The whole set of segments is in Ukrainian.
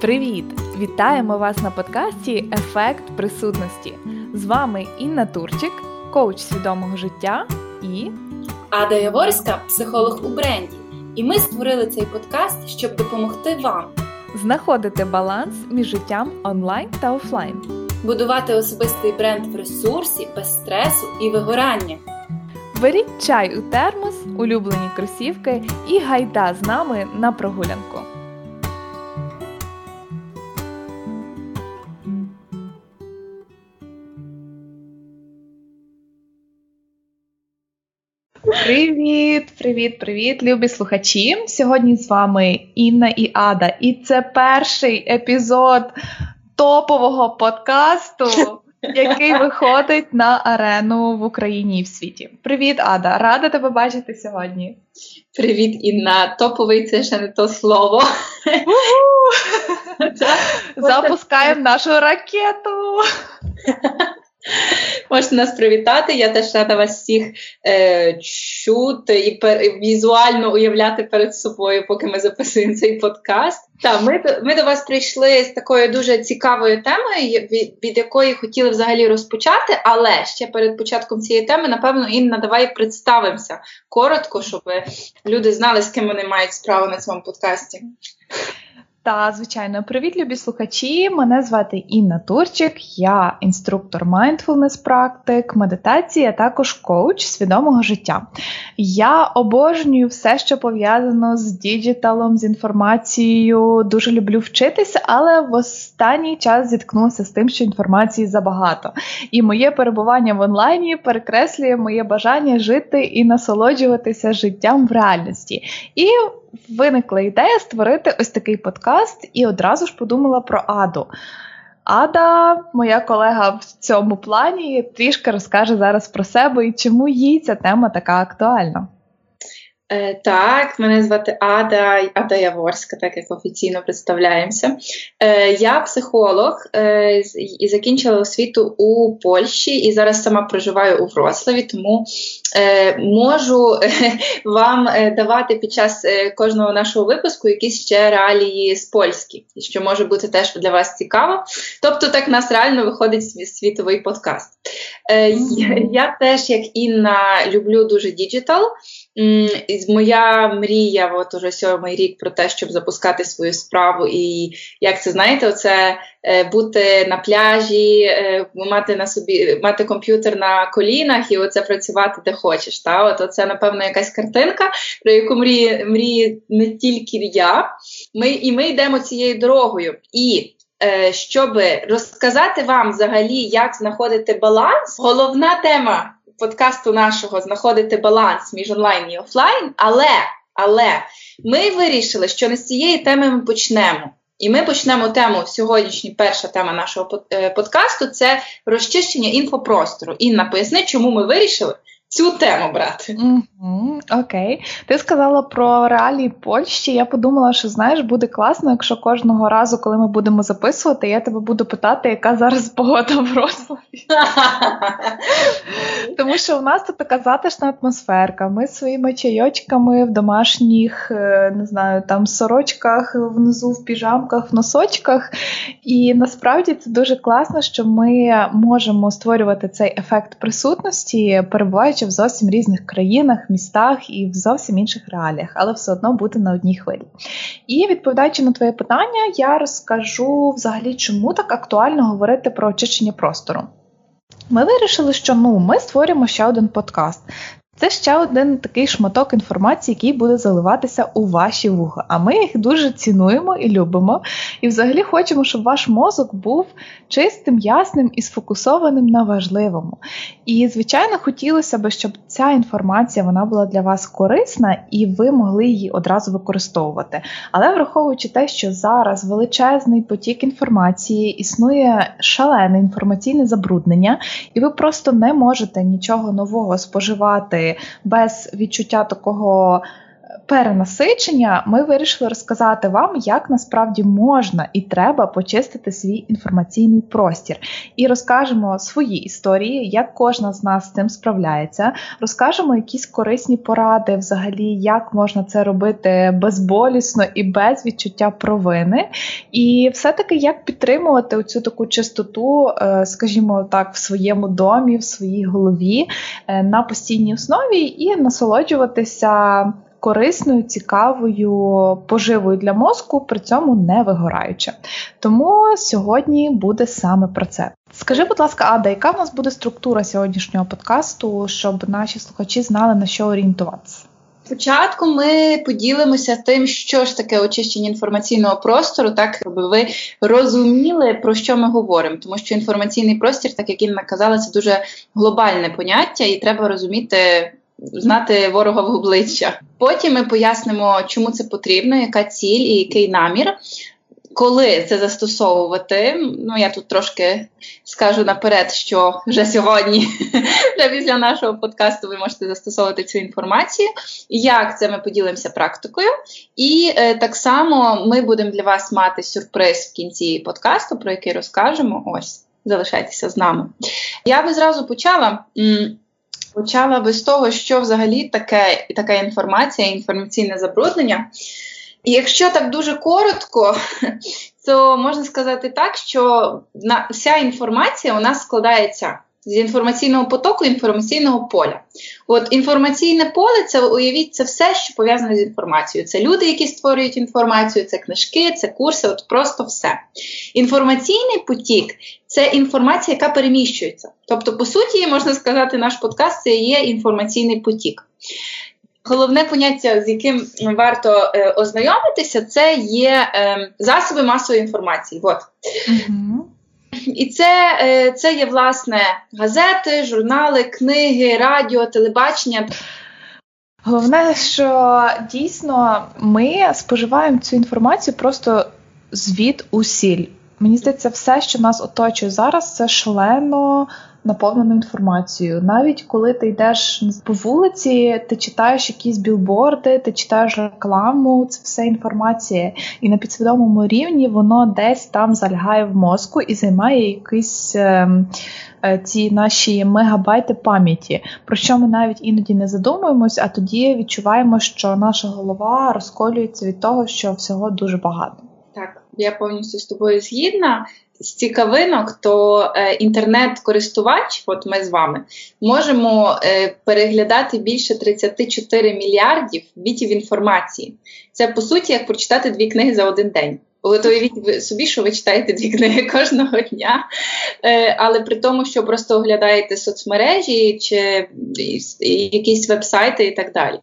Привіт! Вітаємо вас на подкасті «Ефект присутності». З вами Інна Турчик, коуч свідомого життя і... Ада Яворська, психолог у бренді. І ми створили цей подкаст, щоб допомогти вам знаходити баланс між життям онлайн та офлайн, будувати особистий бренд в ресурсі, без стресу і вигорання. Беріть чай у термос, улюблені кросівки і гайда з нами на прогулянку. Привіт, любі слухачі! Сьогодні з вами Інна і Ада, і це перший епізод топового подкасту, який виходить на арену в Україні і в світі. Привіт, Ада! Рада тебе бачити сьогодні. Привіт, Інна! Топовий – це ще не то слово. Запускаємо нашу ракету! Можете нас привітати, я теж рада вас всіх чути і візуально уявляти перед собою, поки ми записуємо цей подкаст. Так, ми до вас прийшли з такою дуже цікавою темою, від якої хотіли взагалі розпочати, але ще перед початком цієї теми, напевно, Інна, давай представимося коротко, щоб люди знали, з ким вони мають справу на цьому подкасті. Та, звичайно. Привіт, любі слухачі! Мене звати Інна Турчик, я інструктор mindfulness-практик, медитації, а також коуч свідомого життя. Я обожнюю все, що пов'язано з діджиталом, з інформацією, дуже люблю вчитися, але в останній час зіткнулася з тим, що інформації забагато. І моє перебування в онлайні перекреслює моє бажання жити і насолоджуватися життям в реальності. І виникла ідея створити ось такий подкаст і одразу ж подумала про Аду. Ада, моя колега в цьому плані, трішки розкаже зараз про себе і чому їй ця тема така актуальна. Так, мене звати Ада Яворська, так як офіційно представляємося. Я психолог і закінчила освіту у Польщі, і зараз сама проживаю у Вроцлаві, тому можу вам давати під час кожного нашого випуску якісь ще реалії з Польщі, що може бути теж для вас цікаво. Тобто так в нас реально виходить світовий подкаст. Я теж, як Інна, люблю дуже діджитал. Моя мрія, от уже 7-й рік, про те, щоб запускати свою справу і, як це знаєте, оце бути на пляжі, мати комп'ютер на колінах і оце працювати де хочеш. Та? От оце, напевно, якась картинка, про яку мріє не тільки я. Ми йдемо цією дорогою. І щоб розказати вам взагалі, як знаходити баланс, головна тема подкасту нашого «Знаходити баланс між онлайн і офлайн», але ми вирішили, що не з цієї теми ми почнемо. І ми почнемо тему, сьогоднішня перша тема нашого подкасту – це розчищення інфопростору. Інна, поясни, чому ми вирішили цю тему брати. Окей. Ти сказала про реалії Польщі. Я подумала, що, знаєш, буде класно, якщо кожного разу, коли ми будемо записувати, я тебе буду питати, яка зараз погода в Вроцлаві. Тому що в нас тут така затишна атмосферка. Ми з своїми чайочками в домашніх, не знаю, там сорочках, внизу в піжамках, в носочках. І насправді це дуже класно, що ми можемо створювати цей ефект присутності, перебуваючи в зовсім різних країнах, містах і в зовсім інших реаліях, але все одно бути на одній хвилі. І відповідаючи на твоє питання, я розкажу взагалі, чому так актуально говорити про очищення простору. Ми вирішили, що ми створюємо ще один подкаст. Це ще один такий шматок інформації, який буде заливатися у ваші вуха. А ми їх дуже цінуємо і любимо. І взагалі хочемо, щоб ваш мозок був чистим, ясним і сфокусованим на важливому. І, звичайно, хотілося б, щоб ця інформація, вона була для вас корисна і ви могли її одразу використовувати. Але враховуючи те, що зараз величезний потік інформації, існує шалене інформаційне забруднення, і ви просто не можете нічого нового споживати без відчуття такого перенасичення, ми вирішили розказати вам, як насправді можна і треба почистити свій інформаційний простір. І розкажемо свої історії, як кожна з нас з цим справляється, розкажемо якісь корисні поради взагалі, як можна це робити безболісно і без відчуття провини. І все-таки, як підтримувати оцю таку чистоту, скажімо так, в своєму домі, в своїй голові на постійній основі і насолоджуватися корисною, цікавою поживою для мозку, при цьому не вигораючи. Тому сьогодні буде саме про це. Скажи, будь ласка, Ада, яка в нас буде структура сьогоднішнього подкасту, щоб наші слухачі знали, на що орієнтуватися? Спочатку ми поділимося тим, що ж таке очищення інформаційного простору, так, щоб ви розуміли, про що ми говоримо. Тому що інформаційний простір, так як Інна казала, це дуже глобальне поняття і треба розуміти, знати ворога в обличчя. Потім ми пояснимо, чому це потрібно, яка ціль і який намір, коли це застосовувати. Ну, я тут трошки скажу наперед, що вже сьогодні, вже після нашого подкасту ви можете застосовувати цю інформацію. Як це ми поділимося практикою. І так само ми будемо для вас мати сюрприз в кінці подкасту, про який розкажемо. Ось, залишайтеся з нами. Я би зразу почала би з того, що взагалі така інформація, інформаційне забруднення. І якщо так дуже коротко, то можна сказати так, що вся інформація у нас складається з інформаційного потоку, інформаційного поля. От інформаційне поле – це, уявіть, це все, що пов'язане з інформацією. Це люди, які створюють інформацію, це книжки, це курси, от просто все. Інформаційний потік – це інформація, яка переміщується. Тобто, по суті, можна сказати, наш подкаст – це є інформаційний потік. Головне поняття, з яким варто ознайомитися, це є засоби масової інформації. От. Угу. І це є, власне, газети, журнали, книги, радіо, телебачення. Головне, що дійсно ми споживаємо цю інформацію просто звід усіль. Мені здається, все, що нас оточує зараз, це шалено наповнену інформацією. Навіть коли ти йдеш по вулиці, ти читаєш якісь білборди, ти читаєш рекламу, це все інформація. І на підсвідомому рівні воно десь там залягає в мозку і займає якісь ці наші мегабайти пам'яті, про що ми навіть іноді не задумуємось, а тоді відчуваємо, що наша голова розколюється від того, що всього дуже багато. Так, я повністю з тобою згідна. З цікавинок, то інтернет-користувач, от ми з вами, можемо переглядати більше 34 мільярдів бітів інформації. Це, по суті, як прочитати 2 книги за один день. От уявіть собі, що ви читаєте 2 книги кожного дня, але при тому, що просто оглядаєте соцмережі чи якісь вебсайти і так далі.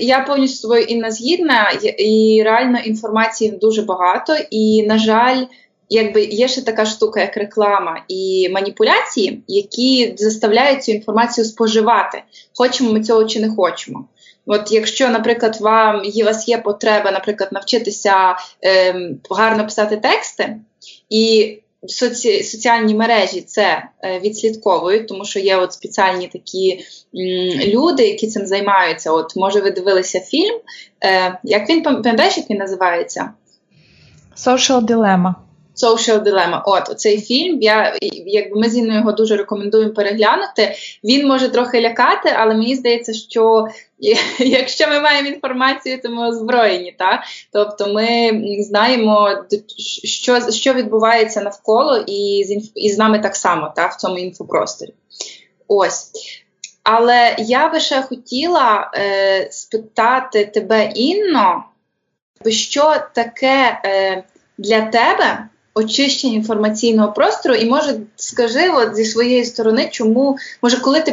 Я повністю з тобою, Інна, згідна, і реально інформації дуже багато, і, на жаль, якби є ще така штука, як реклама і маніпуляції, які заставляють цю інформацію споживати. Хочемо ми цього чи не хочемо. От якщо, наприклад, у вас є потреба, наприклад, навчитися гарно писати тексти, і соціальні мережі це відслідковують, тому що є от спеціальні такі люди, які цим займаються. От, може, ви дивилися фільм, як він називається? Social Dilemma. Social Dilemma. От, цей фільм, ми з Інною його дуже рекомендуємо переглянути. Він може трохи лякати, але мені здається, що якщо ми маємо інформацію, то ми озброєні, так? Тобто ми знаємо, що відбувається навколо і з нами так само, так, в цьому інфопросторі. Ось. Але я би ще хотіла спитати тебе, Інно, що таке для тебе очищення інформаційного простору, і, може, скажи от зі своєї сторони, чому, може, коли ти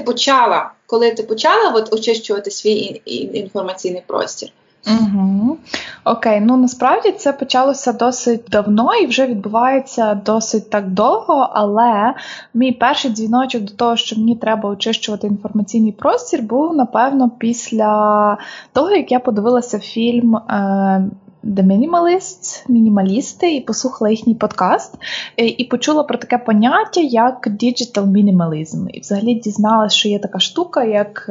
почала от очищувати свій інформаційний простір? Угу. Окей, насправді це почалося досить давно і вже відбувається досить так довго, але мій перший дзвіночок до того, що мені треба очищувати інформаційний простір, був, напевно, після того, як я подивилася фільм The Minimalists, мінімалісти, і послухала їхній подкаст, і почула про таке поняття, як digital minimalism. І взагалі дізналась, що є така штука, як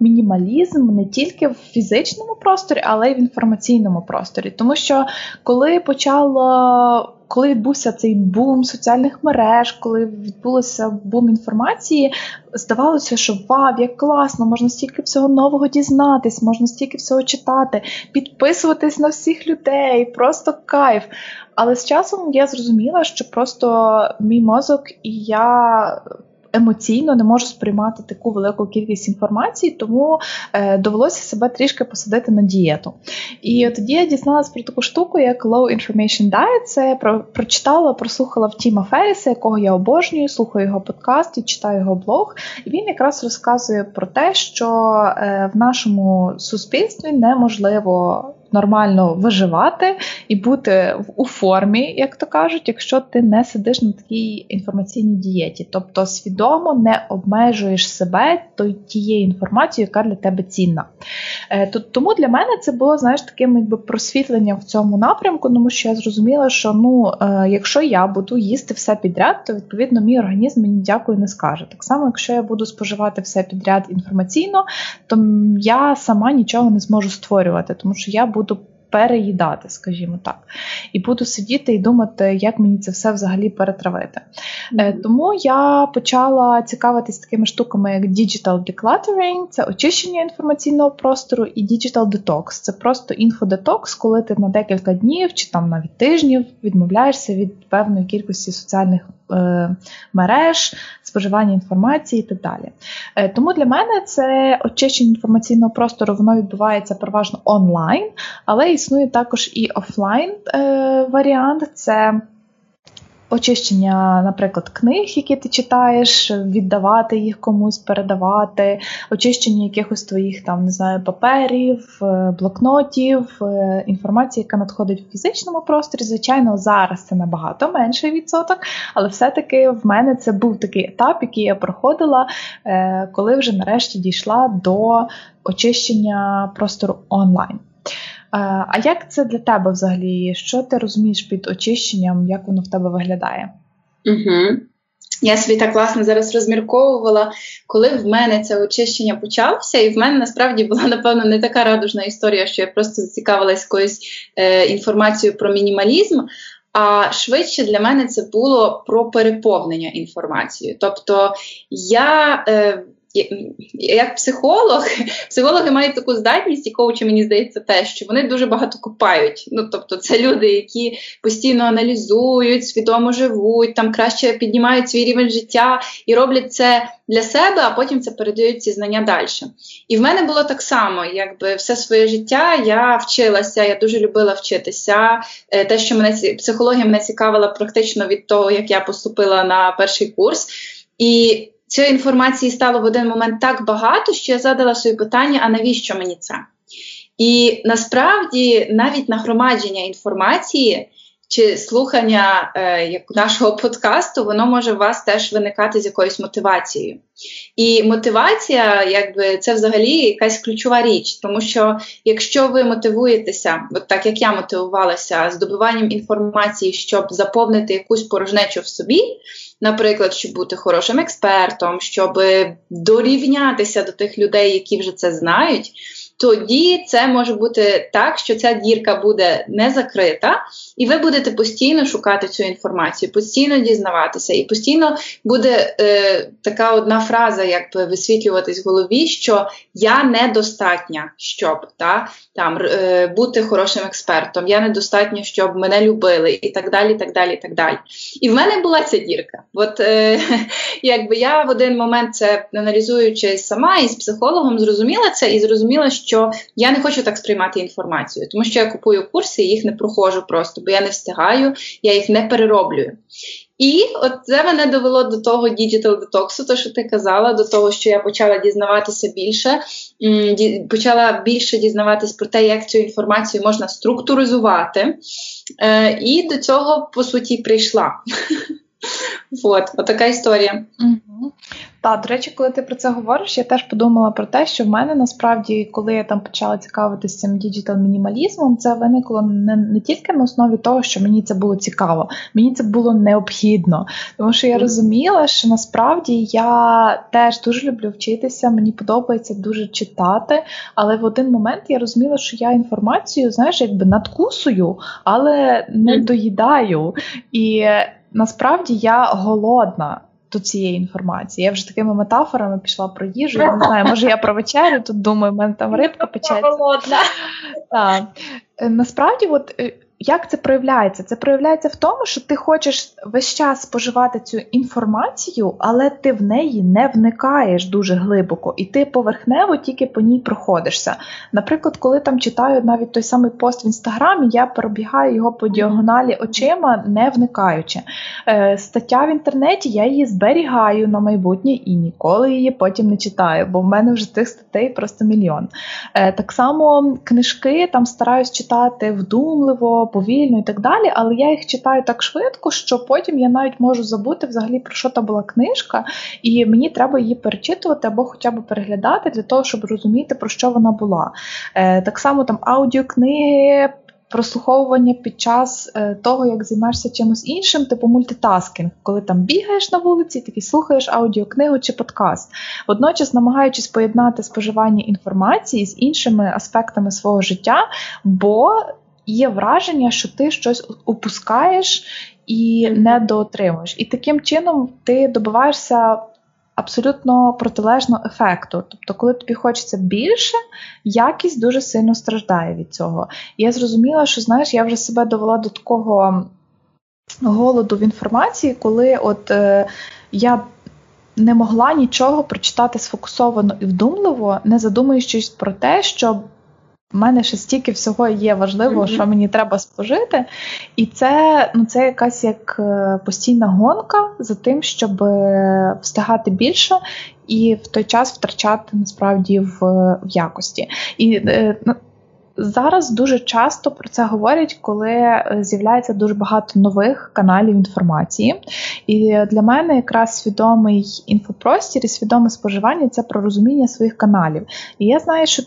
мінімалізм не тільки в фізичному просторі, але й в інформаційному просторі. Тому що коли відбувся цей бум соціальних мереж, коли відбулося бум інформації, здавалося, що вау, як класно, можна стільки всього нового дізнатись, можна стільки всього читати, підписуватись на всіх людей, просто кайф. Але з часом я зрозуміла, що просто мій мозок і я емоційно не можу сприймати таку велику кількість інформації, тому довелося себе трішки посадити на дієту. І от тоді я дізналась про таку штуку, як Low Information Diet. Це прочитала, прослухала в Тіма Ферреса, якого я обожнюю, слухаю його подкаст і читаю його блог. І він якраз розказує про те, що в нашому суспільстві неможливо нормально виживати і бути у формі, як то кажуть, якщо ти не сидиш на такій інформаційній дієті. Тобто свідомо не обмежуєш себе тією інформацією, яка для тебе цінна. Тому для мене це було, знаєш, таким якби просвітленням в цьому напрямку, тому що я зрозуміла, що якщо я буду їсти все підряд, то відповідно мій організм мені дякую не скаже. Так само, якщо я буду споживати все підряд інформаційно, то я сама нічого не зможу створювати, тому що я буду переїдати, скажімо так. І буду сидіти і думати, як мені це все взагалі перетравити. Тому я почала цікавитись такими штуками, як Digital Decluttering, це очищення інформаційного простору, і Digital Detox, це просто інфодетокс, коли ти на декілька днів чи там навіть тижнів відмовляєшся від певної кількості соціальних мереж, споживання інформації і так далі. Тому для мене це очищення інформаційного простору, воно відбувається переважно онлайн, але існує також і офлайн варіант, це очищення, наприклад, книг, які ти читаєш, віддавати їх комусь, передавати, очищення якихось твоїх, там, не знаю, паперів, блокнотів, інформації, яка надходить в фізичному просторі. Звичайно, зараз це набагато менший відсоток, але все-таки в мене це був такий етап, який я проходила, коли вже нарешті дійшла до очищення простору онлайн. А як це для тебе взагалі? Що ти розумієш під очищенням? Як воно в тебе виглядає? Угу. Я собі так класно зараз розмірковувала, коли в мене це очищення почалося, і в мене насправді була, напевно, не така радужна історія, що я просто зацікавилась якоюсь інформацією про мінімалізм, а швидше для мене це було про переповнення інформацією. Тобто я... Як психологи мають таку здатність, і коучі, мені здається, те, що вони дуже багато копають. Ну, тобто це люди, які постійно аналізують, свідомо живуть, там краще піднімають свій рівень життя і роблять це для себе, а потім це передають ці знання далі. І в мене було так само, якби все своє життя я вчилася, я дуже любила вчитися. Те, що психологія мене цікавила практично від того, як я поступила на перший курс. І цієї інформації стало в один момент так багато, що я задала собі питання, а навіщо мені це? І насправді навіть нагромадження інформації чи слухання нашого подкасту, воно може у вас теж виникати з якоюсь мотивацією. І мотивація, якби, це взагалі якась ключова річ, тому що якщо ви мотивуєтеся, от так як я мотивувалася, здобуванням інформації, щоб заповнити якусь порожнечу в собі, наприклад, щоб бути хорошим експертом, щоб дорівнятися до тих людей, які вже це знають, тоді це може бути так, що ця дірка буде не закрита, і ви будете постійно шукати цю інформацію, постійно дізнаватися, і постійно буде така одна фраза, як би висвітлюватись в голові, що я недостатня, щоб бути хорошим експертом, я недостатня, щоб мене любили, і так далі, і так далі, і так далі. І в мене була ця дірка. От якби я в один момент це, аналізуючи сама і з психологом, зрозуміла це і зрозуміла, що я не хочу так сприймати інформацію, тому що я купую курси і їх не проходжу просто, бо я не встигаю, я їх не перероблюю. І от це мене довело до того Digital Detox, то, що ти казала, до того, що я почала дізнаватися більше, дізнаватись про те, як цю інформацію можна структуризувати, і до цього, по суті, прийшла. От така історія. Угу. Та, до речі, коли ти про це говориш, я теж подумала про те, що в мене насправді, коли я там почала цікавитися цим діджитал-мінімалізмом, це виникло не тільки на основі того, що мені це було цікаво, мені це було необхідно. Тому що я розуміла, що насправді я теж дуже люблю вчитися, мені подобається дуже читати, але в один момент я розуміла, що я інформацію, знаєш, якби надкусую, але не доїдаю. І насправді я голодна до цієї інформації. Я вже такими метафорами пішла про їжу. Я не знаю, може я про вечерю тут думаю, в мене там рибка печеться. Голодна. Так. Насправді, от як це проявляється? Це проявляється в тому, що ти хочеш весь час споживати цю інформацію, але ти в неї не вникаєш дуже глибоко, і ти поверхнево тільки по ній проходишся. Наприклад, коли там читаю навіть той самий пост в Інстаграмі, я перебігаю його по діагоналі очима, не вникаючи. Стаття в інтернеті, я її зберігаю на майбутнє і ніколи її потім не читаю, бо в мене вже тих статей просто мільйон. Так само книжки там стараюсь читати вдумливо, повільно і так далі, але я їх читаю так швидко, що потім я навіть можу забути взагалі про що та була книжка, і мені треба її перечитувати або хоча б переглядати для того, щоб розуміти, про що вона була. Так само там аудіокниги, прослуховування під час того, як займаєшся чимось іншим, типу мультитаскінг, коли там бігаєш на вулиці, такий слухаєш аудіокнигу чи подкаст. Водночас, намагаючись поєднати споживання інформації з іншими аспектами свого життя, бо є враження, що ти щось упускаєш і недоотримуєш. І таким чином ти добиваєшся абсолютно протилежного ефекту. Тобто, коли тобі хочеться більше, якість дуже сильно страждає від цього. І я зрозуміла, що, знаєш, я вже себе довела до такого голоду в інформації, коли от я не могла нічого прочитати сфокусовано і вдумливо, не задумуючись про те, що в мене ще стільки всього є важливого, що мені треба спожити. І це, ну, це якась як постійна гонка за тим, щоб встигати більше і в той час втрачати, насправді, в якості. І зараз дуже часто про це говорять, коли з'являється дуже багато нових каналів інформації. І для мене якраз свідомий інфопростір і свідоме споживання – це про розуміння своїх каналів. І я знаю, що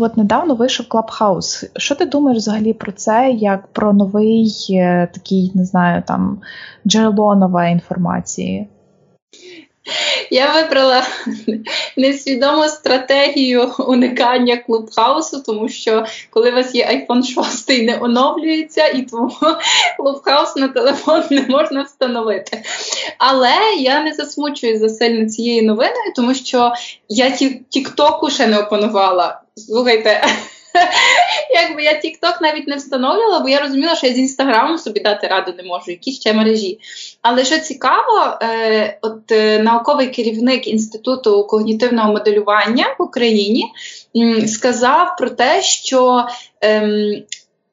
от недавно вийшов Clubhouse. Що ти думаєш взагалі про це, як про новий такий, не знаю, там, джерело нової інформації? Я вибрала несвідому стратегію уникання Clubhouse, тому що коли у вас є iPhone 6, не оновлюється, і тому Clubhouse на телефон не можна встановити. Але я не засмучуюсь за сильно цією новиною, тому що я TikTok ще не опанувала. Слухайте, якби я TikTok навіть не встановлювала, бо я розуміла, що я з Інстаграмом собі дати раду не можу, які ще мережі. Але що цікаво, от науковий керівник Інституту когнітивного моделювання в Україні сказав про те, що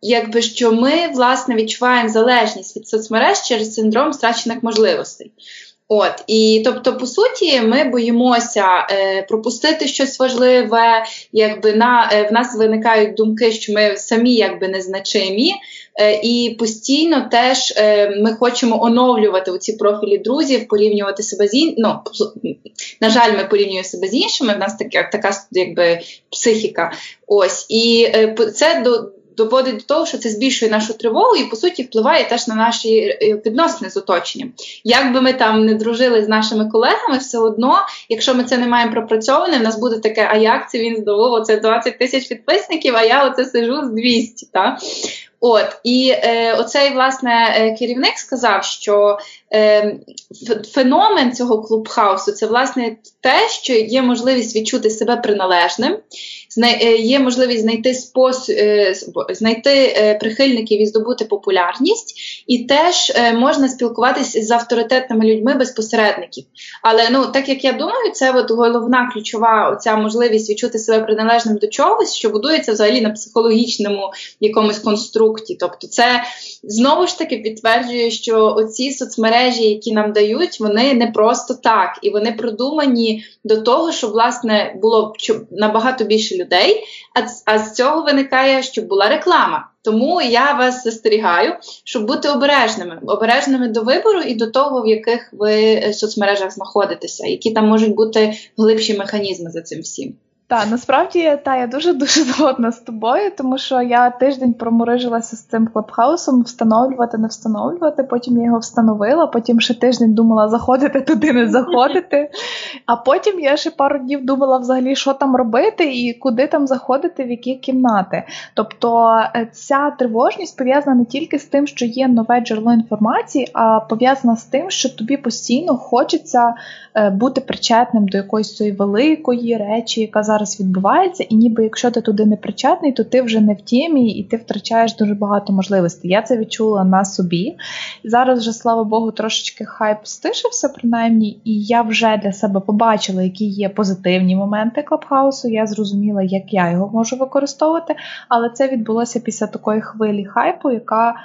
якби що ми, власне, відчуваємо залежність від соцмереж через синдром втрачених можливостей. От, і тобто, по суті, ми боїмося пропустити щось важливе, якби в нас виникають думки, що ми самі якби незначимі, і постійно теж ми хочемо оновлювати оці профілі друзів, порівнювати себе з іншими. Ну, на жаль, ми порівнюємо себе з іншими, в нас така якби психіка. Ось, і це доводить до того, що це збільшує нашу тривогу і, по суті, впливає теж на наші відносини з оточенням. Як би ми там не дружили з нашими колегами, все одно, якщо ми це не маємо пропрацьоване, в нас буде таке, а як це він здобув, оце 20 тисяч підписників, а я оце сижу з 200, так? От, і оцей, власне, керівник сказав, що феномен цього клубхаусу – це, власне, те, що є можливість відчути себе приналежним, є можливість знайти прихильників і здобути популярність, і теж можна спілкуватися з авторитетними людьми без посередників. Але, ну, так як я думаю, це от головна, ключова оця можливість відчути себе приналежним до чогось, що будується взагалі на психологічному якомусь конструкті. Тобто це, знову ж таки, підтверджує, що оці соцмережі, які нам дають, вони не просто так, і вони продумані до того, щоб, власне, було набагато більше людей, а з цього виникає, щоб була реклама. Тому я вас застерігаю, щоб бути обережними до вибору і до того, в яких ви соцмережах знаходитеся, які там можуть бути глибші механізми за цим всім. Так, насправді, я дуже-дуже згодна з тобою, тому що я тиждень промурижилася з цим Clubhouse, встановлювати, не встановлювати, потім я його встановила, потім ще тиждень думала, заходити туди, не заходити, а потім я ще пару днів думала взагалі, що там робити і куди там заходити, в які кімнати. Тобто ця тривожність пов'язана не тільки з тим, що є нове джерело інформації, а пов'язана з тим, що тобі постійно хочеться бути причетним до якоїсь цієї великої речі, яка зараз відбувається, і ніби якщо ти туди не причетний, то ти вже не в тімі і ти втрачаєш дуже багато можливостей. Я це відчула на собі. Зараз вже, слава Богу, трошечки хайп стишився, принаймні, і я вже для себе побачила, які є позитивні моменти Клабхаусу, я зрозуміла, як я його можу використовувати, але це відбулося після такої хвилі хайпу, яка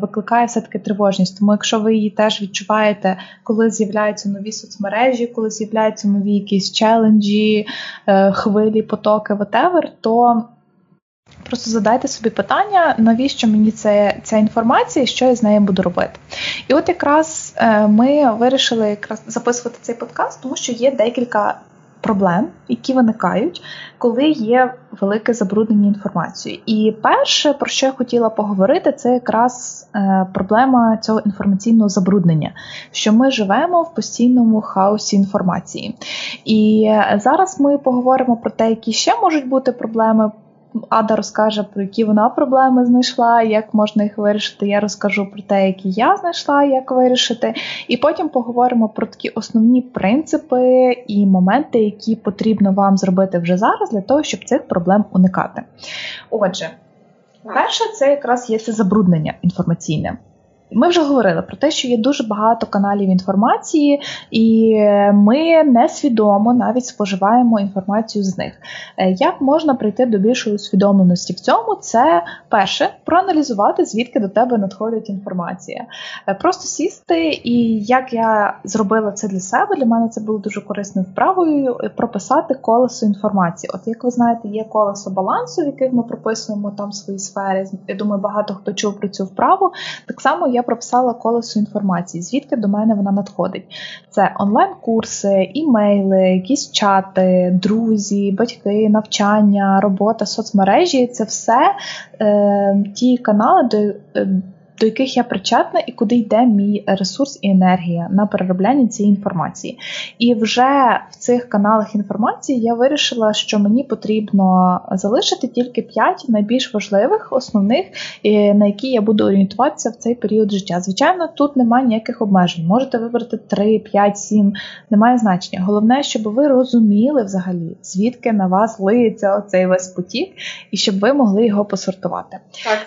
викликає все-таки тривожність. Тому якщо ви її теж відчуваєте, коли з'являються нові соцмережі, коли з'являються нові якісь челенджі, хвилі, потоки, whatever, то просто задайте собі питання, навіщо мені ця інформація і що я з нею буду робити. І от якраз ми вирішили записувати цей подкаст, тому що є декілька проблем, які виникають, коли є велике забруднення інформацією. І перше, про що я хотіла поговорити, це якраз проблема цього інформаційного забруднення, що ми живемо в постійному хаосі інформації. І зараз ми поговоримо про те, які ще можуть бути проблеми. Ада розкаже, про які вона проблеми знайшла, як можна їх вирішити. Я розкажу про те, які я знайшла, як вирішити. І потім поговоримо про такі основні принципи і моменти, які потрібно вам зробити вже зараз для того, щоб цих проблем уникати. Отже, перше, це якраз є це забруднення інформаційне. Ми вже говорили про те, що є дуже багато каналів інформації, і ми несвідомо навіть споживаємо інформацію з них. Як можна прийти до більшої усвідомленості в цьому? Це, перше, проаналізувати, звідки до тебе надходить інформація. Просто сісти, і як я зробила це для себе, для мене це було дуже корисною вправою, прописати колесо інформації. От, як ви знаєте, є колесо балансу, в яких ми прописуємо там свої сфери. Я думаю, багато хто чув про цю вправу. Так само я прописала колесо інформації, звідки до мене вона надходить. Це онлайн-курси, імейли, якісь чати, друзі, батьки, навчання, робота, соцмережі. Це все ті канали, до яких я причетна і куди йде мій ресурс і енергія на переробляння цієї інформації. І вже в цих каналах інформації я вирішила, що мені потрібно залишити тільки 5 найбільш важливих, основних, на які я буду орієнтуватися в цей період життя. Звичайно, тут немає ніяких обмежень. Можете вибрати 3, 5, 7, немає значення. Головне, щоб ви розуміли взагалі, звідки на вас лиється оцей весь потік, і щоб ви могли його посортувати.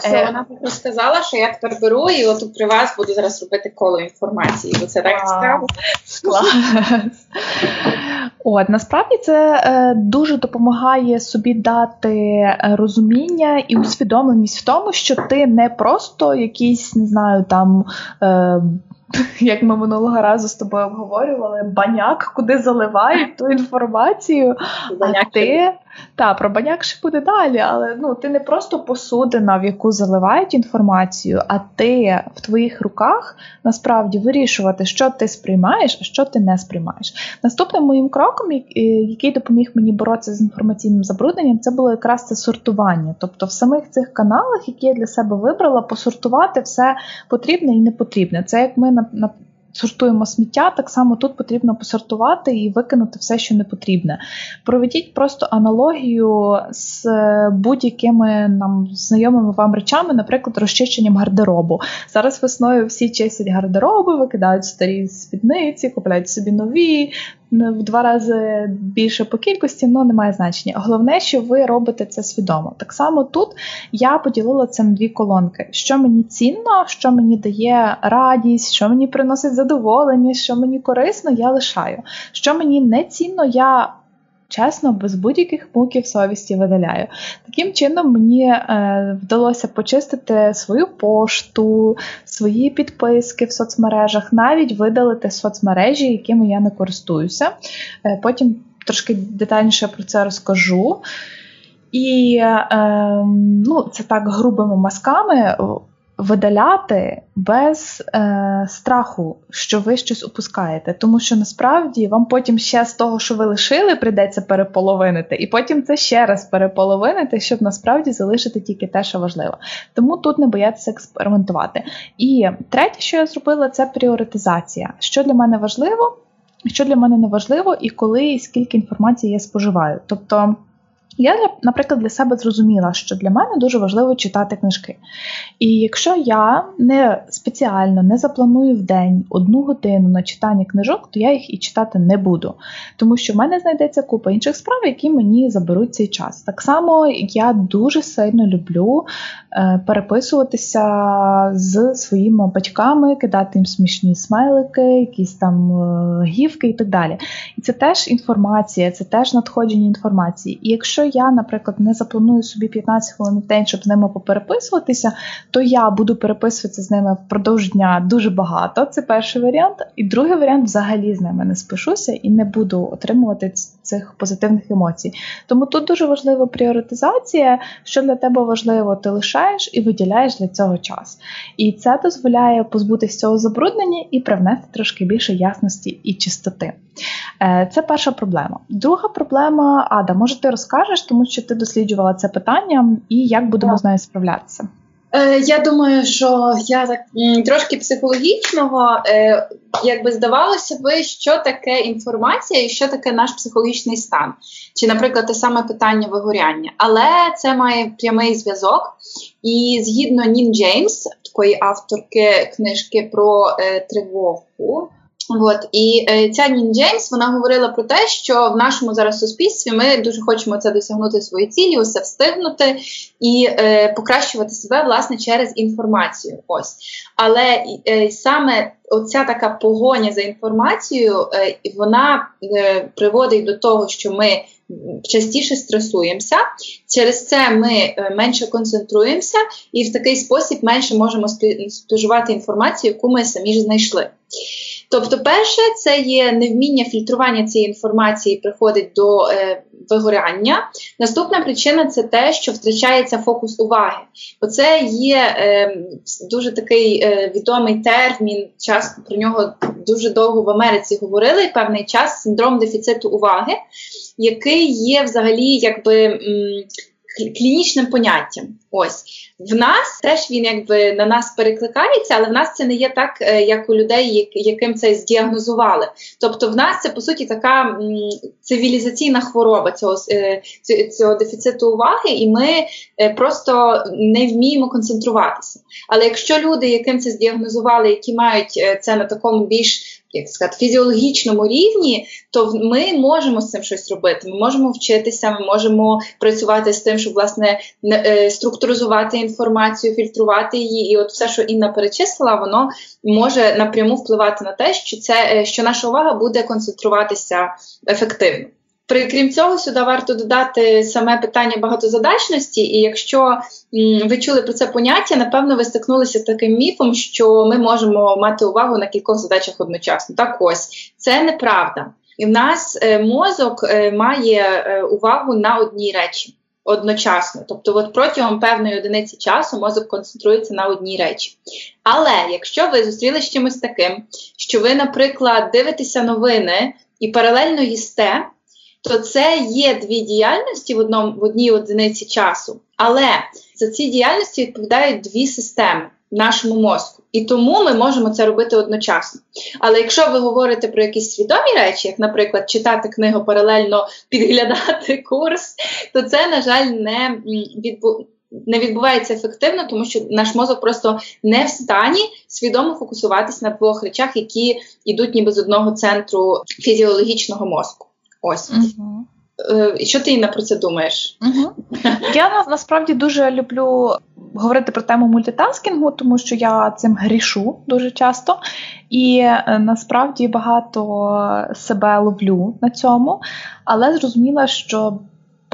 Так, вона сказала, що я тепер беру, і от при вас буду зараз робити коло інформації, бо це так цікаво. Клас! От, насправді це дуже допомагає собі дати розуміння і усвідомленість в тому, що ти не просто якийсь, не знаю, там... як ми минулого разу з тобою обговорювали, баняк, куди заливають ту інформацію, а ти... про баняк ще буде далі, але ти не просто посудина, в яку заливають інформацію, а ти в твоїх руках насправді вирішувати, що ти сприймаєш, а що ти не сприймаєш. Наступним моїм кроком, який допоміг мені боротися з інформаційним забрудненням, це було якраз це сортування. Тобто в самих цих каналах, які я для себе вибрала, посортувати все потрібне і непотрібне. Це як ми сортуємо сміття, так само тут потрібно посортувати і викинути все, що не потрібне. Проведіть просто аналогію з будь-якими знайомими вам речами, наприклад, розчищенням гардеробу. Зараз весною всі чистять гардероби, викидають старі спідниці, купляють собі нові, в 2 рази більше по кількості, але немає значення. Головне, що ви робите це свідомо. Так само тут я поділила це на 2 колонки. Що мені цінно, що мені дає радість, що мені приносить задоволення, що мені корисно, я лишаю. Що мені не цінно, я чесно, без будь-яких муків совісті видаляю. Таким чином мені вдалося почистити свою пошту, свої підписки в соцмережах, навіть видалити соцмережі, якими я не користуюся. Потім трошки детальніше про це розкажу. І це так грубими мазками видаляти без страху, що ви щось упускаєте. Тому що насправді вам потім ще з того, що ви лишили, прийдеться переполовинити. І потім це ще раз переполовинити, щоб насправді залишити тільки те, що важливо. Тому тут не боятися експериментувати. І третє, що я зробила, це пріоритизація. Що для мене важливо, що для мене не важливо, і коли, і скільки інформації я споживаю. Тобто, я, наприклад, для себе зрозуміла, що для мене дуже важливо читати книжки. І якщо я не спеціально не запланую в день 1 годину на читання книжок, то я їх і читати не буду. Тому що в мене знайдеться купа інших справ, які мені заберуть цей час. Так само я дуже сильно люблю переписуватися з своїми батьками, кидати їм смішні смайлики, якісь там гівки і так далі. І це теж інформація, це теж надходження інформації. І якщо я, наприклад, не запланую собі 15 хвилин в день, щоб з ними попереписуватися, то я буду переписуватися з ними впродовж дня дуже багато. Це перший варіант. І другий варіант – взагалі з ними не спишуся і не буду отримувати цих позитивних емоцій. Тому тут дуже важлива пріоритизація, що для тебе важливо, ти лишаєш і виділяєш для цього час. І це дозволяє позбутися цього забруднення і привнести трошки більше ясності і чистоти. Це перша проблема. Друга проблема, Ада, може ти розкажеш, тому що ти досліджувала це питання і як будемо з нею справлятися? Я думаю, що я так трошки психологічного, якби здавалося би, що таке інформація і що таке наш психологічний стан. Чи, наприклад, те саме питання вигоряння. Але це має прямий зв'язок. І згідно Нін Джеймс, такої авторки книжки про тривогу, і ця Нін Джеймс, вона говорила про те, що в нашому зараз суспільстві ми дуже хочемо це досягнути свої цілі, усе встигнути і покращувати себе, власне, через інформацію. Ось. Але саме оця така погоня за інформацією, вона приводить до того, що ми частіше стресуємося, через це ми менше концентруємося і в такий спосіб менше можемо споживати інформацію, яку ми самі ж знайшли. Тобто, перше, це є невміння фільтрування цієї інформації приходить до вигоряння. Наступна причина – це те, що втрачається фокус уваги. Оце є дуже такий відомий термін, часто про нього дуже довго в Америці говорили, певний час, синдром дефіциту уваги, який є взагалі якби клінічним поняттям. Ось. В нас теж він якби на нас перекликається, але в нас це не є так, як у людей, яким це здіагнозували. Тобто в нас це, по суті, така цивілізаційна хвороба цього дефіциту уваги, і ми просто не вміємо концентруватися. Але якщо люди, яким це здіагнозували, які мають це на такому більш, як сказати, фізіологічному рівні, то ми можемо з цим щось робити. Ми можемо вчитися, ми можемо працювати з тим, щоб, власне, структуризувати інформацію, фільтрувати її. І от все, що Інна перечислила, воно може напряму впливати на те, що наша увага буде концентруватися ефективно. Крім цього, сюди варто додати саме питання багатозадачності, і якщо ви чули про це поняття, напевно, ви стикнулися з таким міфом, що ми можемо мати увагу на кількох задачах одночасно. Так ось, це неправда. І в нас мозок має увагу на одній речі одночасно. Тобто от протягом певної одиниці часу мозок концентрується на одній речі. Але якщо ви зустрілися з чимось таким, що ви, наприклад, дивитеся новини і паралельно їсте, то це є дві діяльності в одній одиниці часу. Але за ці діяльності відповідають дві системи нашому мозку. І тому ми можемо це робити одночасно. Але якщо ви говорите про якісь свідомі речі, як, наприклад, читати книгу паралельно, підглядати курс, то це, на жаль, не відбувається ефективно, тому що наш мозок просто не в стані свідомо фокусуватись на двох речах, які йдуть ніби з одного центру фізіологічного мозку. Ось. Угу. Що ти, Інна, про це думаєш? Угу. Я насправді дуже люблю говорити про тему мультитаскінгу, тому що я цим грішу дуже часто. І насправді багато себе ловлю на цьому. Але зрозуміла, що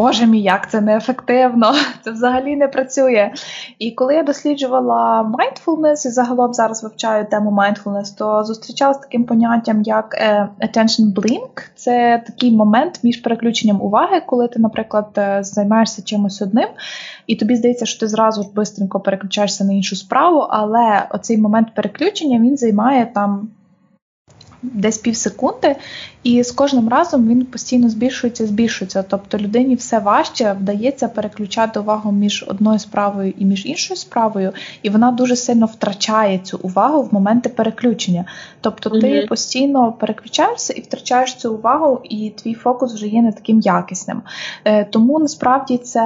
боже мій, як це неефективно, це взагалі не працює. І коли я досліджувала mindfulness і загалом зараз вивчаю тему mindfulness, то зустрічалася з таким поняттям як attention blink. Це такий момент між переключенням уваги, коли ти, наприклад, займаєшся чимось одним, і тобі здається, що ти зразу ж бистренько переключаєшся на іншу справу, але оцей момент переключення, він займає там десь пів секунди, і з кожним разом він постійно збільшується. Тобто людині все важче вдається переключати увагу між одною справою і між іншою справою, і вона дуже сильно втрачає цю увагу в моменти переключення. Тобто ти постійно переключаєшся і втрачаєш цю увагу, і твій фокус вже є не таким якісним. Тому насправді це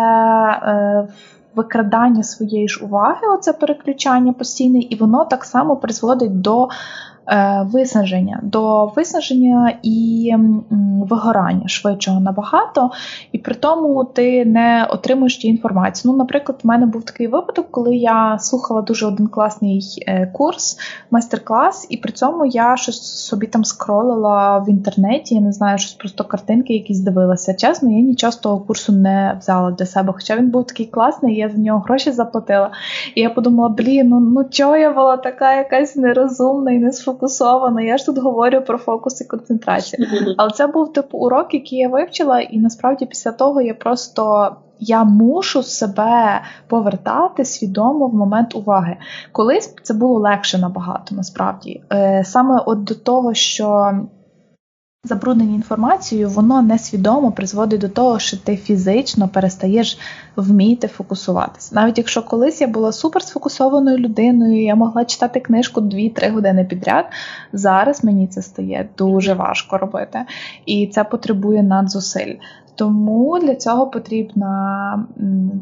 викрадання своєї ж уваги, оце переключання постійне, і воно так само призводить до виснаження і вигорання швидшого набагато, і при тому ти не отримуєш ті інформації. Ну, наприклад, в мене був такий випадок, коли я слухала дуже один класний курс, майстер-клас, і при цьому я щось собі там скролила в інтернеті, я не знаю, щось просто картинки якісь дивилася. Чесно, я нічого з того курсу не взяла для себе, хоча він був такий класний, я за нього гроші заплатила. І я подумала, блін, ну чого я була така якась нерозумна і не сфокусована, я ж тут говорю про фокус і концентрацію. Але це був типу урок, який я вивчила, і насправді після того я мушу себе повертати свідомо в момент уваги. Колись це було легше набагато, насправді. Саме от до того, що забруднення інформацією, воно несвідомо призводить до того, що ти фізично перестаєш вміти фокусуватися. Навіть якщо колись я була супер сфокусованою людиною, я могла читати книжку 2-3 години підряд, зараз мені це стає дуже важко робити. І це потребує надзусиль. Тому для цього потрібен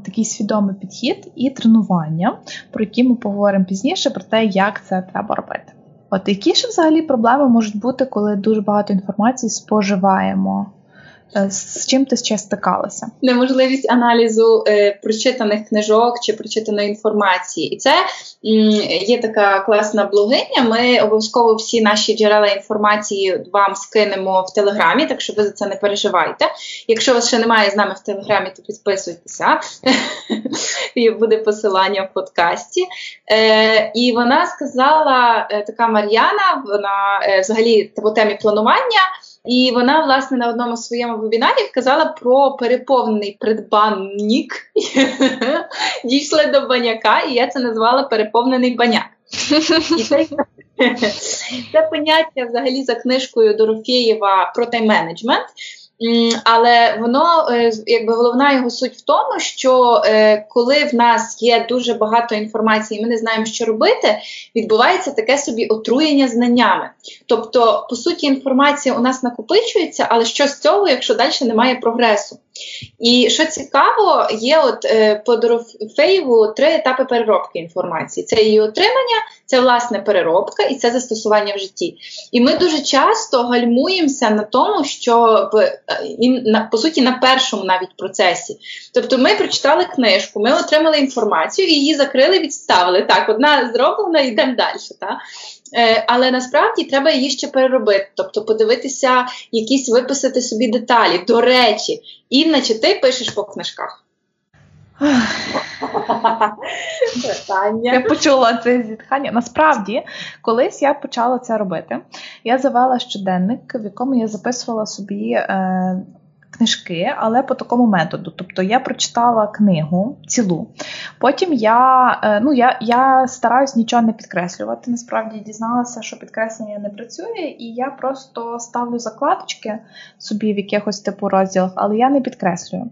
такий свідомий підхід і тренування, про які ми поговоримо пізніше, про те, як це треба робити. От які ж взагалі проблеми можуть бути, коли дуже багато інформації споживаємо? З чим ти ще стикалася? Неможливість аналізу прочитаних книжок чи прочитаної інформації. І це є така класна блогиня. Ми обов'язково всі наші джерела інформації вам скинемо в Телеграмі, так що ви за це не переживайте. Якщо вас ще немає з нами в Телеграмі, то підписуйтеся. І буде посилання в подкасті. І вона сказала, така Мар'яна, вона взагалі по темі планування, і вона, власне, на одному своєму вебінарі казала про переповнений придбанник. Дійшла до баняка, і я це назвала переповнений баняк. Це поняття взагалі за книжкою Дорофєєва про тайм-менеджмент. Але воно, якби головна його суть в тому, що коли в нас є дуже багато інформації, ми не знаємо, що робити, відбувається таке собі отруєння знаннями. Тобто, по суті, інформація у нас накопичується, але що з цього, якщо далі немає прогресу? І що цікаво, є от по Дорофеєву 3 етапи переробки інформації. Це її отримання, це, власне, переробка і це застосування в житті. І ми дуже часто гальмуємося на тому, що по суті на першому навіть процесі. Тобто ми прочитали книжку, ми отримали інформацію, її закрили, відставили. Так, одна зроблена, йдемо далі, так? Але насправді треба її ще переробити, тобто подивитися, якісь виписати собі деталі. До речі, Інна, чи ти пишеш по книжках? Я почула це зітхання. Насправді, колись я почала це робити. Я завела щоденник, в якому я записувала собі книжки, але по такому методу. Тобто я прочитала книгу цілу, потім я стараюсь нічого не підкреслювати. Насправді дізналася, що підкреслення не працює, і я просто ставлю закладочки собі в якихось типу розділах, але я не підкреслюю.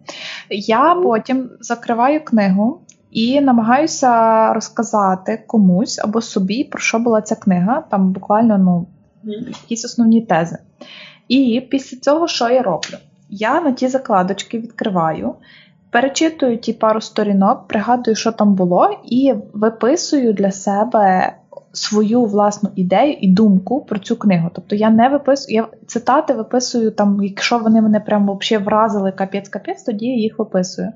Я потім закриваю книгу і намагаюся розказати комусь або собі, про що була ця книга, там буквально якісь основні тези. І після цього що я роблю? Я на ті закладочки відкриваю, перечитую ті пару сторінок, пригадую, що там було, і виписую для себе свою власну ідею і думку про цю книгу. Тобто я не виписую, я цитати виписую там, якщо вони мене прямо взагалі вразили капець, тоді я їх виписую.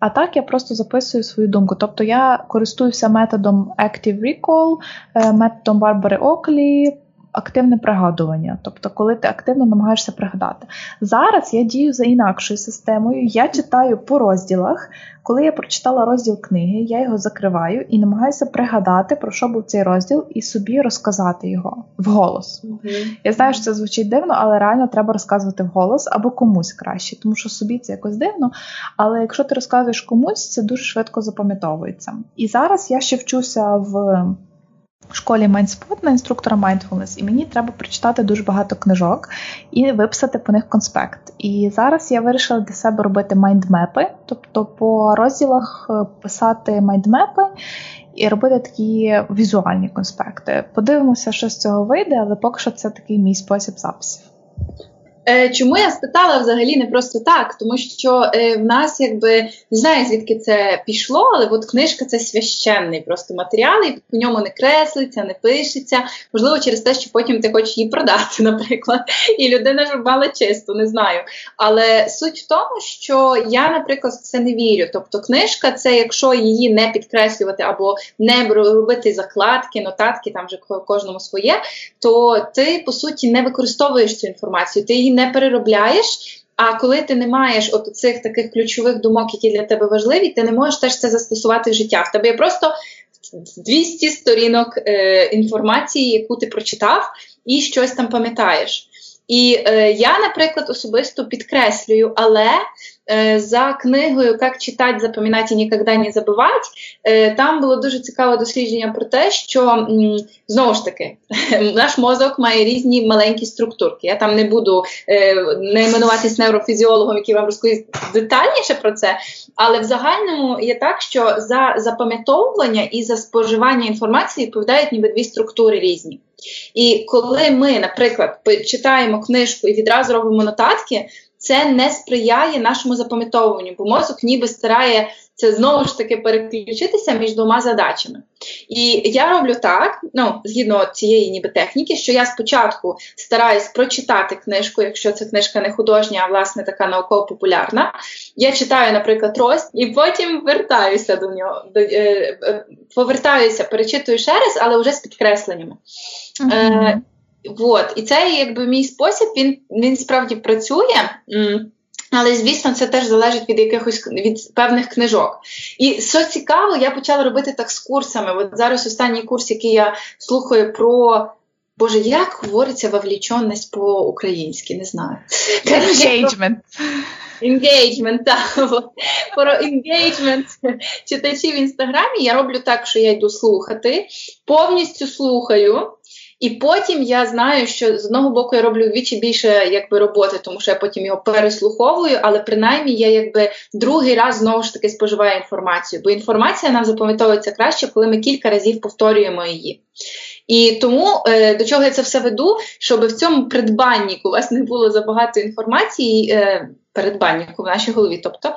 А так я просто записую свою думку. Тобто я користуюся методом Active Recall, методом Барбари Оклі, активне пригадування. Тобто, коли ти активно намагаєшся пригадати. Зараз я дію за інакшою системою. Я читаю по розділах. Коли я прочитала розділ книги, я його закриваю і намагаюся пригадати, про що був цей розділ, і собі розказати його вголос. Mm-hmm. Я знаю, що це звучить дивно, але реально треба розказувати вголос або комусь краще, тому що собі це якось дивно, але якщо ти розказуєш комусь, це дуже швидко запам'ятовується. І зараз я ще вчуся в школі MindSpot на інструктора Mindfulness, і мені треба прочитати дуже багато книжок і виписати по них конспект. І зараз я вирішила для себе робити майндмепи, тобто по розділах писати майндмепи і робити такі візуальні конспекти. Подивимося, що з цього вийде, але поки що це такий мій спосіб записів. Чому я спитала взагалі не просто так, тому що в нас, якби, не знаю, звідки це пішло, але от книжка – це священний просто матеріал, і по ньому не креслиться, не пишеться, можливо, через те, що потім ти хочеш її продати, наприклад, і людина ж рубала чисто, не знаю. Але суть в тому, що я, наприклад, в це не вірю, тобто книжка – це якщо її не підкреслювати або не робити закладки, нотатки, там вже кожному своє, то ти, по суті, не використовуєш цю інформацію, ти її не переробляєш, а коли ти не маєш от цих таких ключових думок, які для тебе важливі, ти не можеш теж це застосувати в життя. В тебе є просто 200 сторінок інформації, яку ти прочитав, і щось там пам'ятаєш. І я, наприклад, особисто підкреслюю, але за книгою «Як читати, запам'ятати і ніколи не забувати» там було дуже цікаве дослідження про те, що, знову ж таки, наш мозок має різні маленькі структурки. Я там не буду іменуватись неврофізіологом, який вам розповість детальніше про це, але в загальному є так, що за запам'ятовування і за споживання інформації відповідають ніби дві структури різні. І коли ми, наприклад, читаємо книжку і відразу робимо нотатки, це не сприяє нашому запам'ятовуванню, бо мозок ніби старається знову ж таки переключитися між двома задачами. І я роблю так, згідно цієї ніби техніки, що я спочатку стараюсь прочитати книжку, якщо це книжка не художня, а власне така науково-популярна. Я читаю, наприклад, розділ, і потім вертаюся до нього, повертаюся, перечитую ще раз, але вже з підкресленнями. Mm-hmm. І це якби мій спосіб, він справді працює, але, звісно, це теж залежить від певних книжок. І що цікаво, я почала робити так з курсами. От зараз останній курс, який я слухаю про, Боже, як говориться вовліченість по-українськи, не знаю. Engagement. Engagement, так. Про engagement читачів в Інстаграмі я роблю так, що я йду слухати, повністю слухаю. І потім я знаю, що з одного боку я роблю вдвічі більше роботи, тому що я потім його переслуховую, але принаймні я другий раз знову ж таки споживаю інформацію, бо інформація нам запам'ятовується краще, коли ми кілька разів повторюємо її. І тому, до чого я це все веду, щоб в цьому придбанніку у вас не було забагато інформації, передбанніку в нашій голові, тобто,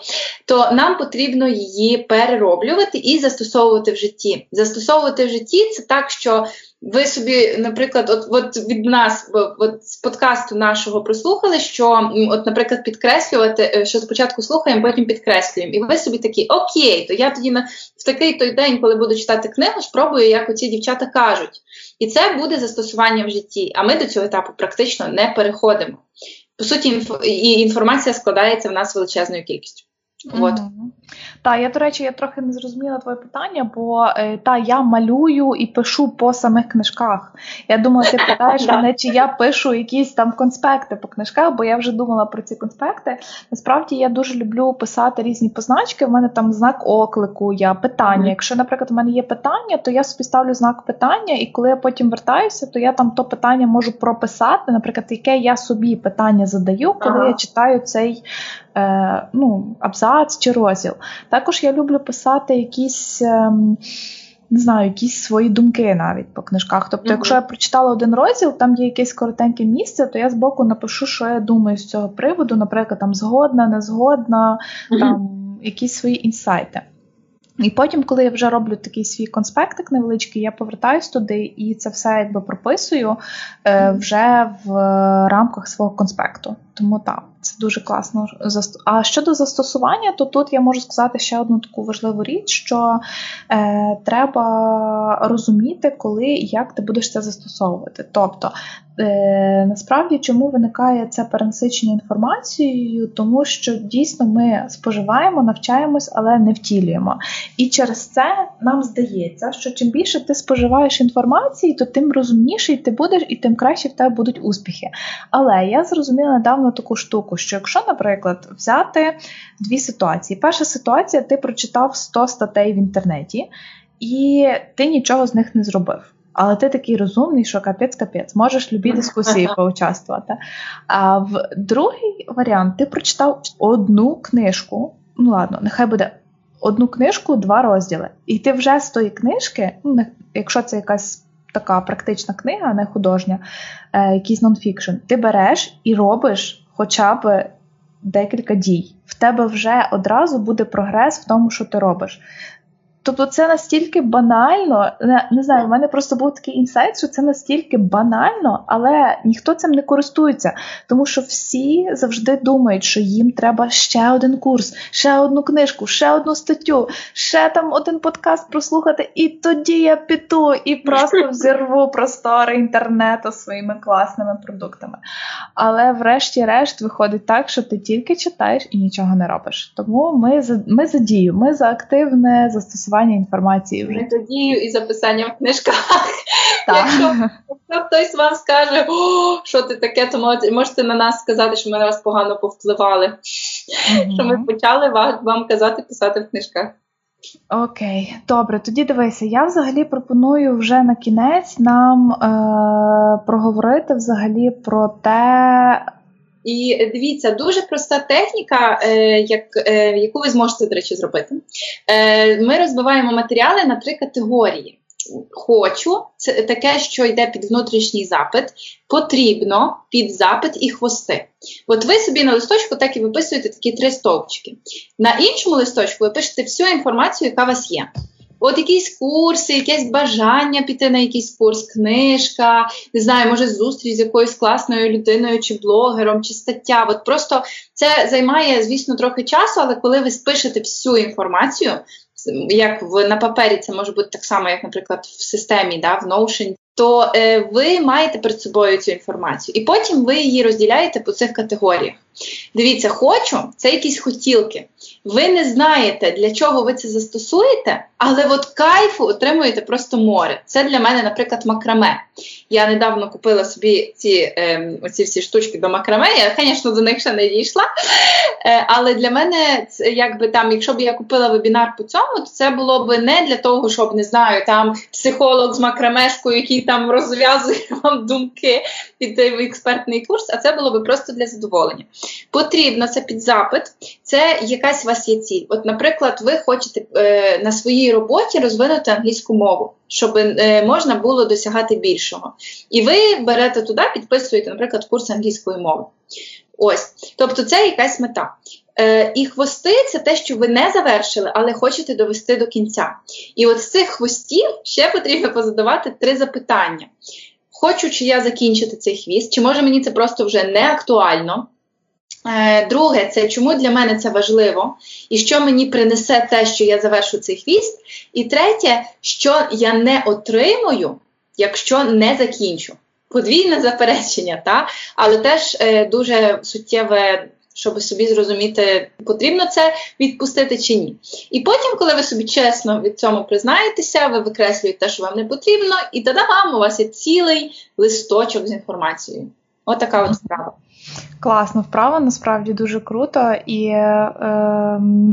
то нам потрібно її перероблювати і застосовувати в житті. Застосовувати в житті – це так, що ви собі, наприклад, от від нас, от з подкасту нашого прослухали, що, от, наприклад, підкреслювати, що спочатку слухаємо, потім підкреслюємо. І ви собі такі, окей, то я тоді в такий той день, коли буду читати книгу, спробую, як оці дівчата кажуть. І це буде застосування в житті, а ми до цього етапу практично не переходимо. По суті, інформація складається в нас величезною кількістю. Mm-hmm. Так, я трохи не зрозуміла твоє питання, бо я малюю і пишу по самих книжках. Я думала, ти питаєш мене, чи я пишу якісь там конспекти по книжках, бо я вже думала про ці конспекти. Насправді, я дуже люблю писати різні позначки, в мене там знак оклику, я питання. Mm-hmm. Якщо, наприклад, в мене є питання, то я собі ставлю знак питання, і коли я потім вертаюся, то я там то питання можу прописати, наприклад, яке я собі питання задаю, коли я читаю цей абзац чи розділ. Також я люблю писати якісь, якісь свої думки навіть по книжках. Тобто, якщо я прочитала один розділ, там є якесь коротеньке місце, то я збоку напишу, що я думаю з цього приводу, наприклад, там згодна, не згодна, там якісь свої інсайти. І потім, коли я вже роблю такий свій конспектик невеличкий, я повертаюсь туди і це все прописую вже в рамках свого конспекту. Тому так, Це дуже класно. А щодо застосування, то тут я можу сказати ще одну таку важливу річ, що треба розуміти, коли і як ти будеш це застосовувати. Тобто, насправді, чому виникає це перенасичення інформацією? Тому що дійсно ми споживаємо, навчаємось, але не втілюємо. І через це нам здається, що чим більше ти споживаєш інформації, то тим розумніший ти будеш і тим краще в тебе будуть успіхи. Але я зрозуміла недавно таку штуку, що якщо, наприклад, взяти дві ситуації. Перша ситуація, ти прочитав 100 статей в інтернеті, і ти нічого з них не зробив. Але ти такий розумний, що капець-капець, можеш в любій дискусії поучаствувати. А в другий варіант, ти прочитав одну книжку, ну ладно, нехай буде одну книжку, 2 розділи. І ти вже з тої книжки, якщо це якась така практична книга, не художня, якийсь нонфікшн, ти береш і робиш хоча б декілька дій. В тебе вже одразу буде прогрес в тому, що ти робиш. Тобто це настільки банально, не знаю, в мене просто був такий інсайт, що це настільки банально, але ніхто цим не користується. Тому що всі завжди думають, що їм треба ще один курс, ще одну книжку, ще одну статтю, ще там один подкаст прослухати, і тоді я піду і просто взірву простори інтернету своїми класними продуктами. Але врешті-решт виходить так, що ти тільки читаєш і нічого не робиш. Тому ми за дію, ми за активне застосування інформації вже. Методію і записання в книжках. Якщо хтось вам скаже, що ти таке, то можете на нас сказати, що ми на вас погано повпливали. Mm-hmm. Що ми почали вам казати писати в книжках. Окей, добре, тоді дивися, я взагалі пропоную вже на кінець нам проговорити взагалі про те. І дивіться, дуже проста техніка, яку ви зможете, до речі, зробити. Ми розбиваємо матеріали на 3 категорії. Хочу, це таке, що йде під внутрішній запит, потрібно, під запит і хвости. От ви собі на листочку так і виписуєте такі 3 стовпчики. На іншому листочку ви пишете всю інформацію, яка у вас є. От якісь курси, якесь бажання піти на якийсь курс, книжка, не знаю, може зустріч з якоюсь класною людиною, чи блогером, чи стаття. От просто це займає, звісно, трохи часу, але коли ви спишете всю інформацію, як на папері це може бути так само, як, наприклад, в системі, да, в Notion, то ви маєте перед собою цю інформацію. І потім ви її розділяєте по цих категоріях. Дивіться, хочу – це якісь хотілки. Ви не знаєте, для чого ви це застосуєте, але от кайфу отримуєте просто море. Це для мене, наприклад, макраме. Я недавно купила собі оці всі штучки до макраме. Я, звісно, до них ще не дійшла. Але для мене, якби там, якщо б я купила вебінар по цьому, то це було б не для того, щоб, не знаю, там психолог з макрамешкою, який там розв'язує вам думки, піти в експертний курс, а це було б просто для задоволення. Потрібно, це під запит, це якась у вас є ціль. От, наприклад, ви хочете на своїй роботі розвинути англійську мову, щоб можна було досягати більшого. І ви берете туди, підписуєте, наприклад, курс англійської мови. Ось. Тобто це якась мета. І хвости – це те, що ви не завершили, але хочете довести до кінця. І от з цих хвостів ще потрібно позадавати 3 запитання. Хочу, чи я закінчити цей хвіст, чи може мені це просто вже не актуально. Друге, це чому для мене це важливо, і що мені принесе те, що я завершу цей хвіст. І третє, що я не отримую, якщо не закінчу. Подвійне заперечення, та? Але теж дуже суттєве, щоб собі зрозуміти, потрібно це відпустити чи ні. І потім, коли ви собі чесно від цьому признаєтеся, ви викреслюєте те, що вам не потрібно, і та-дам, у вас є цілий листочок з інформацією. Отака от справа. Класна вправа, насправді дуже круто, і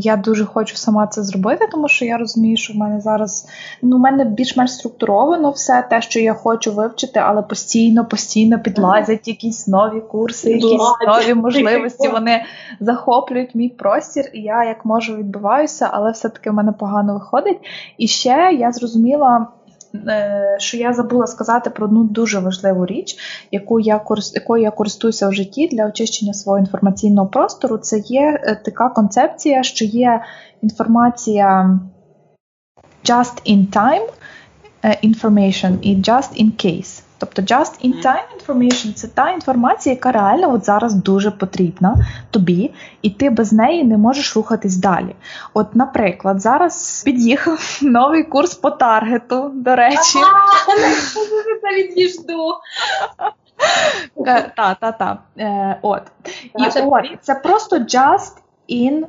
я дуже хочу сама це зробити, тому що я розумію, що в мене зараз, ну, в мене більш-менш структуровано все те, що я хочу вивчити, але постійно підлазять якісь нові курси, якісь нові можливості, вони захоплюють мій простір, і я як можу відбиваюся, але все-таки в мене погано виходить. І ще я зрозуміла, що я забула сказати про одну дуже важливу річ, якою я користуюся в житті для очищення свого інформаційного простору. Це є така концепція, що є інформація just in time, information і just in case. Тобто just in time information – це та інформація, яка реально от зараз дуже потрібна тобі, і ти без неї не можеш рухатись далі. От, наприклад, зараз під'їхав новий курс по таргету, до речі. Навіть її жду. Та-та-та. От. І це просто just in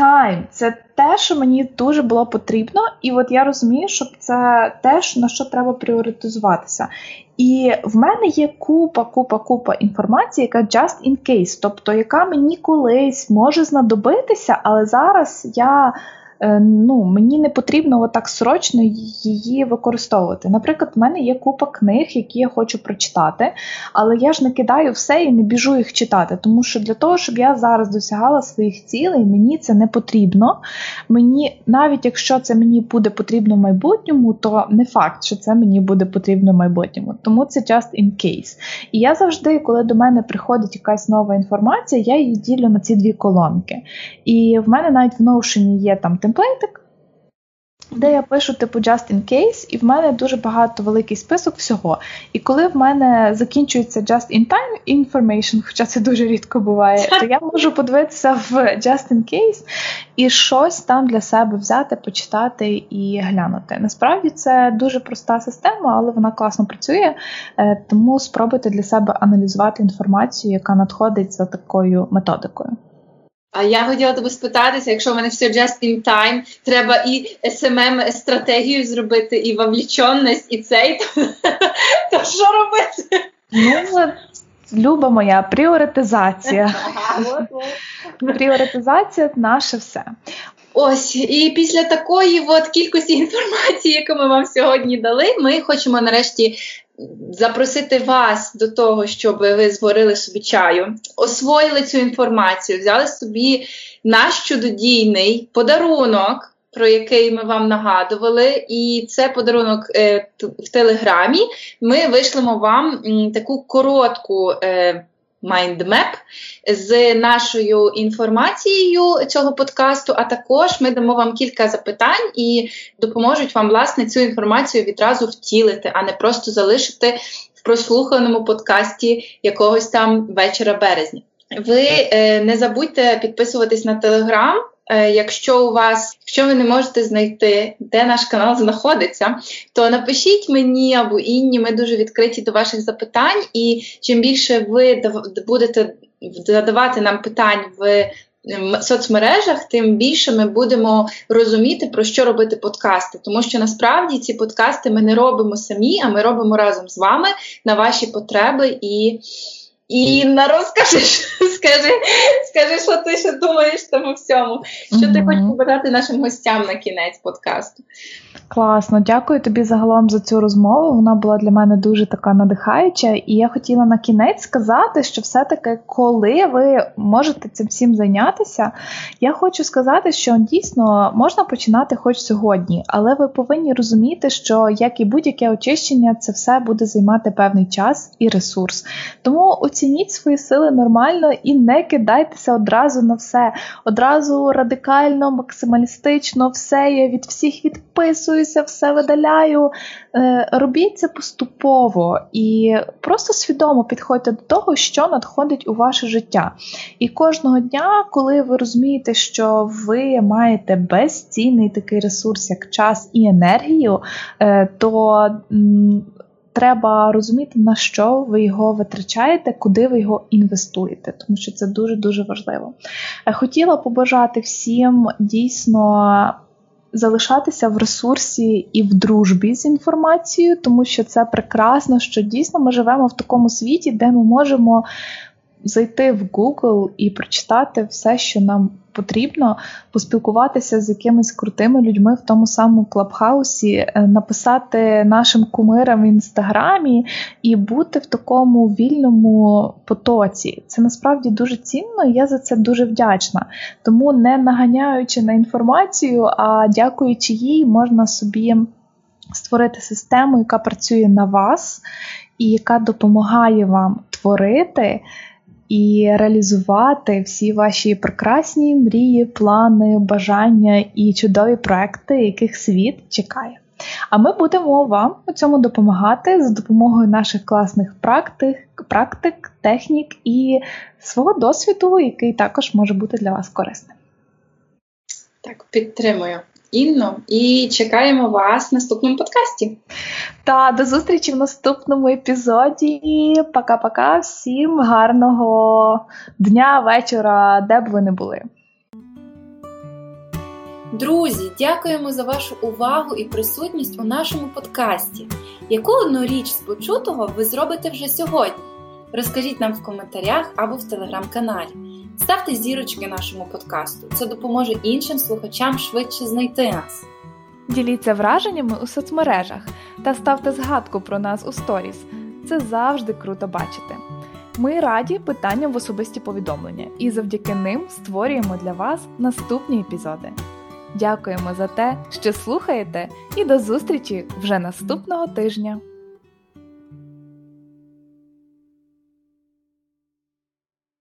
time. Це те, що мені дуже було потрібно, і от я розумію, що це те, на що треба пріоритизуватися. І в мене є купа інформації, яка just in case, тобто яка мені колись може знадобитися, але зараз я, мені не потрібно отак срочно її використовувати. Наприклад, в мене є купа книг, які я хочу прочитати, але я ж не кидаю все і не біжу їх читати, тому що для того, щоб я зараз досягала своїх цілей, мені це не потрібно. Мені, навіть якщо це мені буде потрібно в майбутньому, то не факт, що це мені буде потрібно в майбутньому. Тому це just in case. І я завжди, коли до мене приходить якась нова інформація, я її ділю на ці дві колонки. І в мене навіть в Notion є там темплейтик, де я пишу типу just in case, і в мене дуже багато, великий список всього. І коли в мене закінчується just in time information, хоча це дуже рідко буває, то я можу подивитися в just in case і щось там для себе взяти, почитати і глянути. Насправді це дуже проста система, але вона класно працює, тому спробуйте для себе аналізувати інформацію, яка надходить за такою методикою. А я хотіла тебе спитатися, якщо в мене все just in time, треба і SMM-стратегію зробити, і вовліченість, і цей, то що робити? Люба моя, пріоритизація. Пріоритизація – наше все. Ось, і після такої кількості інформації, яку ми вам сьогодні дали, ми хочемо нарешті запросити вас до того, щоб ви зварили собі чаю, освоїли цю інформацію, взяли собі наш чудодійний подарунок, про який ми вам нагадували, і це подарунок в Телеграмі. Ми вишлемо вам таку коротку майндмеп з нашою інформацією цього подкасту, а також ми дамо вам кілька запитань і допоможуть вам, власне, цю інформацію відразу втілити, а не просто залишити в прослуханому подкасті якогось там вечора березня. Ви не забудьте підписуватись на Телеграм. Якщо ви не можете знайти, де наш канал знаходиться, то напишіть мені або Інні, ми дуже відкриті до ваших запитань, і чим більше ви будете задавати нам питань в соцмережах, тим більше ми будемо розуміти, про що робити подкасти. Тому що насправді ці подкасти ми не робимо самі, а ми робимо разом з вами на ваші потреби і... Інна, скажи, що ти ще думаєш тому всьому, що ти хочеш побажати нашим гостям на кінець подкасту. Класно, дякую тобі загалом за цю розмову, вона була для мене дуже така надихаюча, і я хотіла на кінець сказати, що все-таки, коли ви можете цим всім зайнятися, я хочу сказати, що дійсно можна починати хоч сьогодні, але ви повинні розуміти, що як і будь-яке очищення, це все буде займати певний час і ресурс. Тому оцініть свої сили нормально і не кидайтеся одразу на все. Одразу радикально, максималістично, все, я від всіх відписуюся, все видаляю. Робіть це поступово і просто свідомо підходьте до того, що надходить у ваше життя. І кожного дня, коли ви розумієте, що ви маєте безцінний такий ресурс, як час і енергію, то... треба розуміти, на що ви його витрачаєте, куди ви його інвестуєте, тому що це дуже-дуже важливо. Хотіла побажати всім дійсно залишатися в ресурсі і в дружбі з інформацією, тому що це прекрасно, що дійсно ми живемо в такому світі, де ми можемо зайти в Google і прочитати все, що нам потрібно, поспілкуватися з якимись крутими людьми в тому самому Clubhouse, написати нашим кумирам в Інстаграмі і бути в такому вільному потоці. Це насправді дуже цінно, і я за це дуже вдячна. Тому не наганяючи на інформацію, а дякуючи їй, можна собі створити систему, яка працює на вас і яка допомагає вам творити і реалізувати всі ваші прекрасні мрії, плани, бажання і чудові проекти, яких світ чекає. А ми будемо вам у цьому допомагати за допомогою наших класних практик, технік і свого досвіду, який також може бути для вас корисним. Так, підтримую. Інно, і чекаємо вас в наступному подкасті. Та до зустрічі в наступному епізоді. Пока-пока, всім гарного дня, вечора, де б ви не були. Друзі, дякуємо за вашу увагу і присутність у нашому подкасті. Яку одну річ з почутого ви зробите вже сьогодні? Розкажіть нам в коментарях або в телеграм-каналі. Ставте зірочки нашому подкасту. Це допоможе іншим слухачам швидше знайти нас. Діліться враженнями у соцмережах та ставте згадку про нас у сторіс. Це завжди круто бачити. Ми раді питанням в особисті повідомлення і завдяки ним створюємо для вас наступні епізоди. Дякуємо за те, що слухаєте, і до зустрічі вже наступного тижня!